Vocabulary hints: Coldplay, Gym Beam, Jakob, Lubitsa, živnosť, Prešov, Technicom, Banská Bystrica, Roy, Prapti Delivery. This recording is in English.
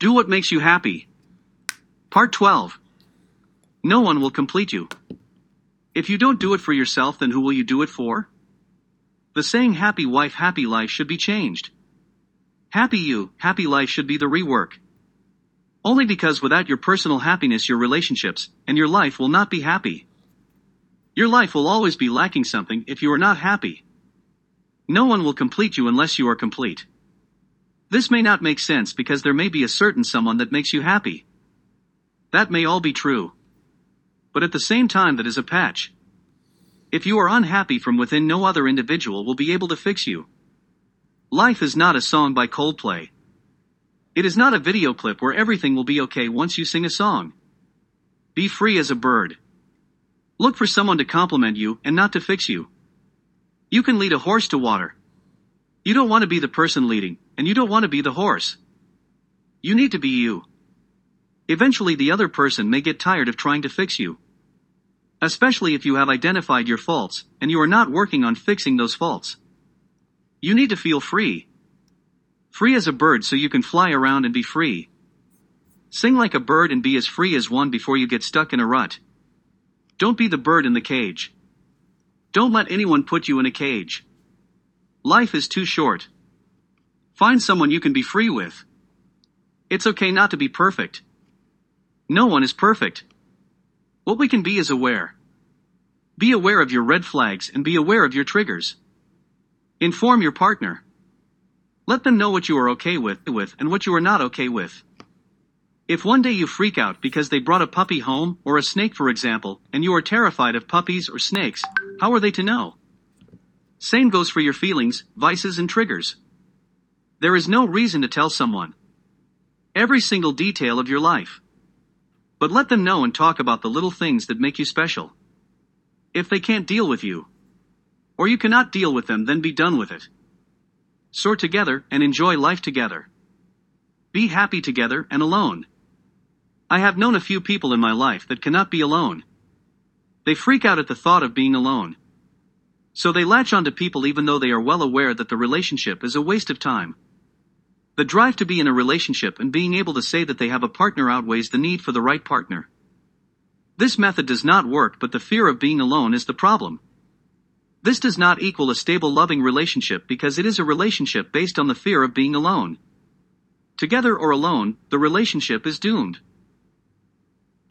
Do what makes you happy. Part 12. No one will complete you. If you don't do it for yourself, then who will you do it for? The saying happy wife, happy life should be changed. Happy you, happy life should be the rework. Only because without your personal happiness, your relationships and your life will not be happy. Your life will always be lacking something if you are not happy. No one will complete you unless you are complete. This may not make sense because there may be a certain someone that makes you happy. That may all be true. But at the same time, that is a patch. If you are unhappy from within, no other individual will be able to fix you. Life is not a song by Coldplay. It is not a video clip where everything will be okay once you sing a song. Be free as a bird. Look for someone to compliment you and not to fix you. You can lead a horse to water. You don't want to be the person leading, and you don't want to be the horse. You need to be you. Eventually the other person may get tired of trying to fix you. Especially if you have identified your faults, and you are not working on fixing those faults. You need to feel free. Free as a bird so you can fly around and be free. Sing like a bird and be as free as one before you get stuck in a rut. Don't be the bird in the cage. Don't let anyone put you in a cage. Life is too short. Find someone you can be free with. It's okay not to be perfect. No one is perfect. What we can be is aware. Be aware of your red flags and be aware of your triggers. Inform your partner. Let them know what you are okay with and what you are not okay with. If one day you freak out because they brought a puppy home, or a snake for example, and you are terrified of puppies or snakes, how are they to know? Same goes for your feelings, vices and triggers. There is no reason to tell someone every single detail of your life. But let them know and talk about the little things that make you special. If they can't deal with you, or you cannot deal with them, then be done with it. Soar together and enjoy life together. Be happy together and alone. I have known a few people in my life that cannot be alone. They freak out at the thought of being alone. So they latch onto people even though they are well aware that the relationship is a waste of time. The drive to be in a relationship and being able to say that they have a partner outweighs the need for the right partner. This method does not work, but the fear of being alone is the problem. This does not equal a stable, loving relationship because it is a relationship based on the fear of being alone. Together or alone, the relationship is doomed.